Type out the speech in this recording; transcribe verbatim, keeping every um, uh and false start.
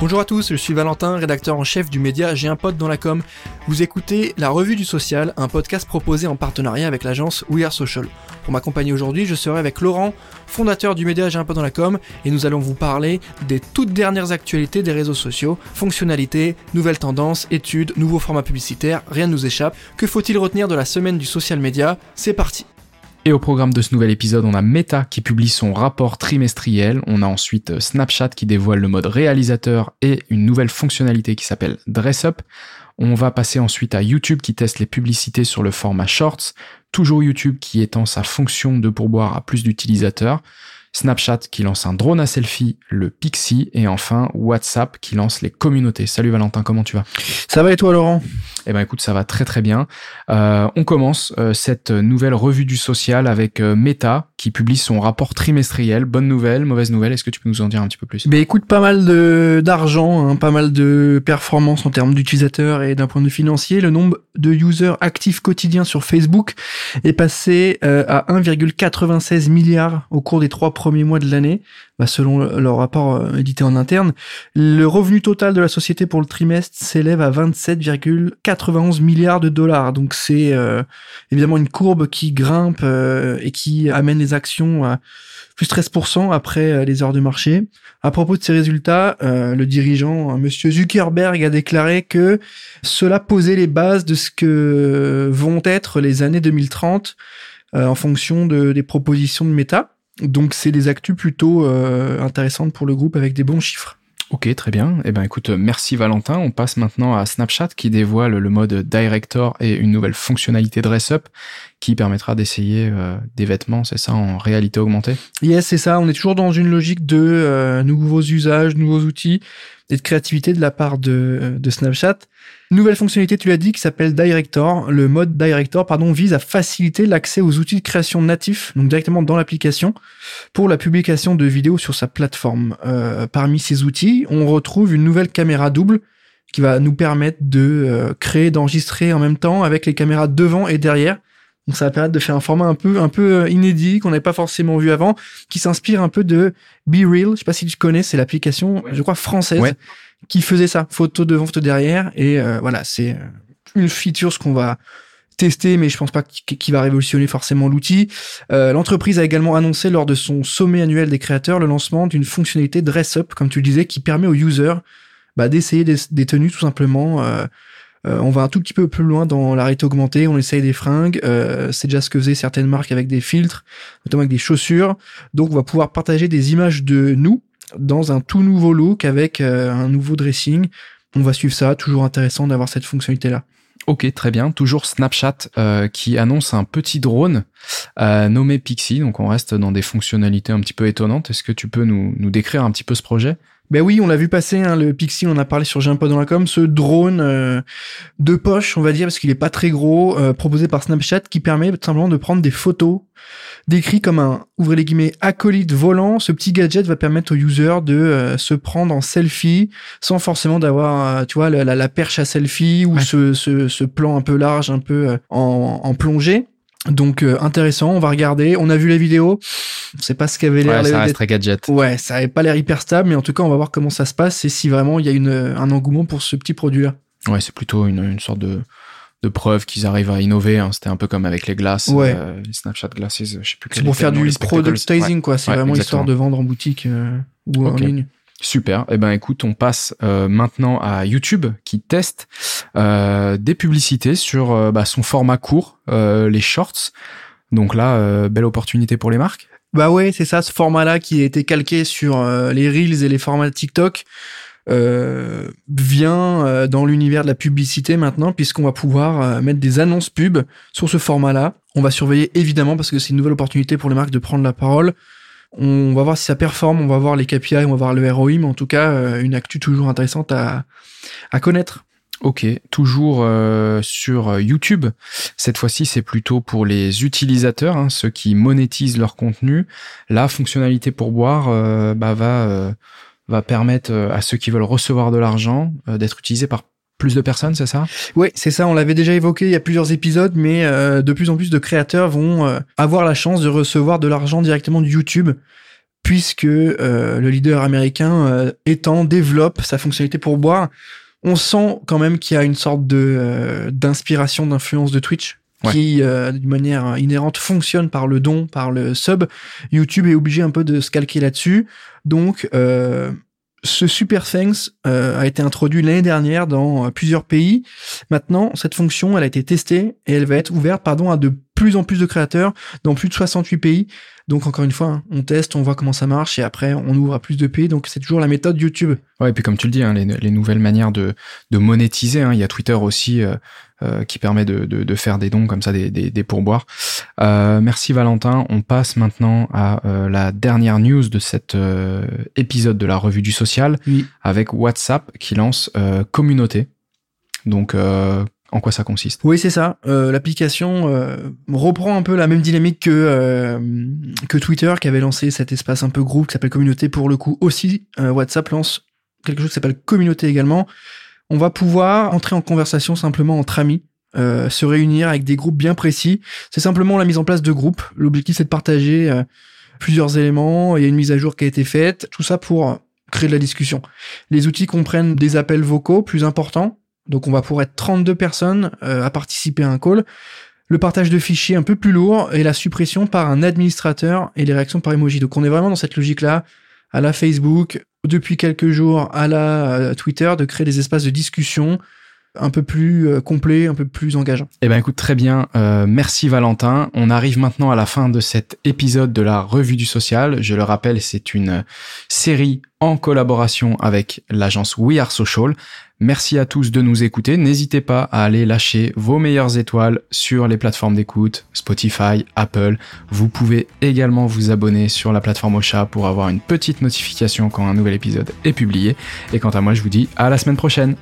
Bonjour à tous, je suis Valentin, rédacteur en chef du média J'ai un pote dans la com. Vous écoutez La Revue du Social, un podcast proposé en partenariat avec l'agence We Are Social. Pour m'accompagner aujourd'hui, je serai avec Laurent, fondateur du média J'ai un pote dans la com, et nous allons vous parler des toutes dernières actualités des réseaux sociaux, fonctionnalités, nouvelles tendances, études, nouveaux formats publicitaires, rien ne nous échappe. Que faut-il retenir de la semaine du social media ? C'est parti ! Et au programme de ce nouvel épisode, on a Meta qui publie son rapport trimestriel. On a ensuite Snapchat qui dévoile le mode réalisateur et une nouvelle fonctionnalité qui s'appelle Dress Up. On va passer ensuite à YouTube qui teste les publicités sur le format Shorts. Toujours YouTube qui étend sa fonction de pourboire à plus d'utilisateurs. Snapchat qui lance un drone à selfie, le Pixie, et enfin WhatsApp qui lance les communautés. Salut Valentin, comment tu vas ? Ça va et toi Laurent ? Eh ben écoute, ça va très très bien. Euh, on commence euh, cette nouvelle revue du social avec euh, Meta qui publie son rapport trimestriel. Bonne nouvelle, mauvaise nouvelle, est-ce que tu peux nous en dire un petit peu plus ? Ben écoute, pas mal de, d'argent, hein, pas mal de performances en termes d'utilisateurs et d'un point de vue financier. Le nombre de users actifs quotidiens sur Facebook est passé euh, à un virgule quatre-vingt-seize milliard au cours des trois premiers mois de l'année, bah selon leur rapport euh, édité en interne. Le revenu total de la société pour le trimestre s'élève à vingt-sept virgule quatre-vingt-onze milliards de dollars. Donc c'est euh, évidemment une courbe qui grimpe euh, et qui amène les actions à plus treize pour cent après euh, les heures de marché. À propos de ces résultats, euh, le dirigeant, M. Zuckerberg, a déclaré que cela posait les bases de ce que vont être les années deux mille trente euh, en fonction de, des propositions de Meta. Donc c'est des actus plutôt euh, intéressantes pour le groupe avec des bons chiffres. Ok, très bien. Eh ben écoute, merci Valentin. On passe maintenant à Snapchat qui dévoile le mode Director et une nouvelle fonctionnalité Dress Up qui permettra d'essayer euh, des vêtements, c'est ça, en réalité augmentée ? Yes, c'est ça. On est toujours dans une logique de euh, nouveaux usages, nouveaux outils et de créativité de la part de, de Snapchat. Nouvelle fonctionnalité, tu l'as dit, qui s'appelle Director. Le mode Director, pardon, vise à faciliter l'accès aux outils de création natifs, donc directement dans l'application, pour la publication de vidéos sur sa plateforme. Euh, parmi ces outils, on retrouve une nouvelle caméra double qui va nous permettre de euh, créer, d'enregistrer en même temps avec les caméras devant et derrière. Donc ça va permettre de faire un format un peu un peu inédit qu'on n'avait pas forcément vu avant, qui s'inspire un peu de BeReal. Je ne sais pas si tu connais, c'est l'application, je crois, française. Ouais. Qui faisait ça, photo devant, photo derrière, et euh, voilà, c'est une feature ce qu'on va tester, mais je pense pas qu'il va révolutionner forcément l'outil. Euh, l'entreprise a également annoncé lors de son sommet annuel des créateurs le lancement d'une fonctionnalité Dress Up, comme tu le disais, qui permet aux users bah, d'essayer des, des tenues tout simplement. Euh, euh, on va un tout petit peu plus loin dans la réalité augmentée, on essaye des fringues, euh, c'est déjà ce que faisaient certaines marques avec des filtres, notamment avec des chaussures, donc on va pouvoir partager des images de nous, dans un tout nouveau look avec euh, un nouveau dressing. On va suivre ça, toujours intéressant d'avoir cette fonctionnalité-là. Ok, très bien. Toujours Snapchat euh, qui annonce un petit drone euh, nommé Pixie. Donc on reste dans des fonctionnalités un petit peu étonnantes. Est-ce que tu peux nous, nous décrire un petit peu ce projet ? Ben oui, on l'a vu passer, hein, le Pixie, on en a parlé sur J'ai un pote dans la com, ce drone euh, de poche, on va dire, parce qu'il est pas très gros, euh, proposé par Snapchat, qui permet tout simplement de prendre des photos, décrit comme un, ouvrez les guillemets, acolyte volant. Ce petit gadget va permettre aux users de euh, se prendre en selfie, sans forcément d'avoir, euh, tu vois, la, la, la perche à selfie, ou ouais. ce, ce, ce plan un peu large, un peu euh, en, en plongée. Donc euh, intéressant, on va regarder, on a vu la vidéo, on sait pas ce qu'avait l'air. Ouais, ça reste très gadget. Ouais, ça avait pas l'air hyper stable, mais en tout cas on va voir comment ça se passe et si vraiment il y a une, un engouement pour ce petit produit-là. Ouais, c'est plutôt une, une sorte de, de preuve qu'ils arrivent à innover, hein. C'était un peu comme avec les glaces, ouais. euh, les Snapchat Glasses, je sais plus. C'est pour faire du productizing, ouais. quoi, c'est ouais, vraiment exactement. Histoire de vendre en boutique euh, ou okay. en ligne. Super. Eh ben, écoute, on passe euh, maintenant à YouTube qui teste euh, des publicités sur euh, bah, son format court, euh, les shorts. Donc là, euh, belle opportunité pour les marques. Bah ouais, c'est ça, ce format-là qui a été calqué sur euh, les Reels et les formats TikTok euh, vient euh, dans l'univers de la publicité maintenant, puisqu'on va pouvoir euh, mettre des annonces pubs sur ce format-là. On va surveiller évidemment parce que c'est une nouvelle opportunité pour les marques de prendre la parole. On va voir si ça performe, on va voir les K P I, on va voir le R O I, mais en tout cas, une actu toujours intéressante à, à connaître. Ok, toujours euh, sur YouTube. Cette fois-ci, c'est plutôt pour les utilisateurs, hein, ceux qui monétisent leur contenu. La fonctionnalité pourboire euh, bah, va, euh, va permettre à ceux qui veulent recevoir de l'argent euh, d'être utilisés par plus de personnes, c'est ça ? Oui, c'est ça, on l'avait déjà évoqué il y a plusieurs épisodes, mais euh, de plus en plus de créateurs vont euh, avoir la chance de recevoir de l'argent directement de YouTube. puisque euh, le leader américain euh, étend, développe sa fonctionnalité pour boire. On sent quand même qu'il y a une sorte de euh, d'inspiration, d'influence de Twitch, ouais, qui, euh, d'une manière inhérente, fonctionne par le don, par le sub. YouTube est obligé un peu de se calquer là-dessus. Donc, euh, ce Super Thanks euh, a été introduit l'année dernière dans euh, plusieurs pays. Maintenant, cette fonction, elle a été testée et elle va être ouverte, pardon, à de plus en plus de créateurs dans plus de soixante-huit pays. Donc, encore une fois, hein, on teste, on voit comment ça marche et après, on ouvre à plus de pays. Donc, c'est toujours la méthode YouTube. Ouais, et puis comme tu le dis, hein, les, les nouvelles manières de, de monétiser. Hein. Il y a Twitter aussi euh, euh, qui permet de, de, de faire des dons comme ça, des, des, des pourboires. Euh, merci Valentin. On passe maintenant à euh, la dernière news de cet euh, épisode de la Revue du Social, oui, avec WhatsApp qui lance euh, Communauté. Donc, euh, en quoi ça consiste ? Oui, c'est ça. Euh, l'application euh, reprend un peu la même dynamique que euh, que Twitter, qui avait lancé cet espace un peu groupe qui s'appelle Communauté. Pour le coup aussi, euh, WhatsApp lance quelque chose qui s'appelle Communauté également. On va pouvoir entrer en conversation simplement entre amis, euh, se réunir avec des groupes bien précis. C'est simplement la mise en place de groupes. L'objectif, c'est de partager euh, plusieurs éléments. Il y a une mise à jour qui a été faite. Tout ça pour créer de la discussion. Les outils comprennent des appels vocaux plus importants. Donc, on va pouvoir être trente-deux personnes euh, à participer à un call. Le partage de fichiers un peu plus lourd et la suppression par un administrateur et les réactions par emoji. Donc, on est vraiment dans cette logique-là, à la Facebook, depuis quelques jours à la euh, Twitter, de créer des espaces de discussion un peu plus euh, complets, un peu plus engageants. Eh ben, écoute, très bien. Euh, merci Valentin. On arrive maintenant à la fin de cet épisode de la Revue du Social. Je le rappelle, c'est une série en collaboration avec l'agence We Are Social. Merci à tous de nous écouter. N'hésitez pas à aller lâcher vos meilleures étoiles sur les plateformes d'écoute, Spotify, Apple. Vous pouvez également vous abonner sur la plateforme Ocha pour avoir une petite notification quand un nouvel épisode est publié. Et quant à moi, je vous dis à la semaine prochaine.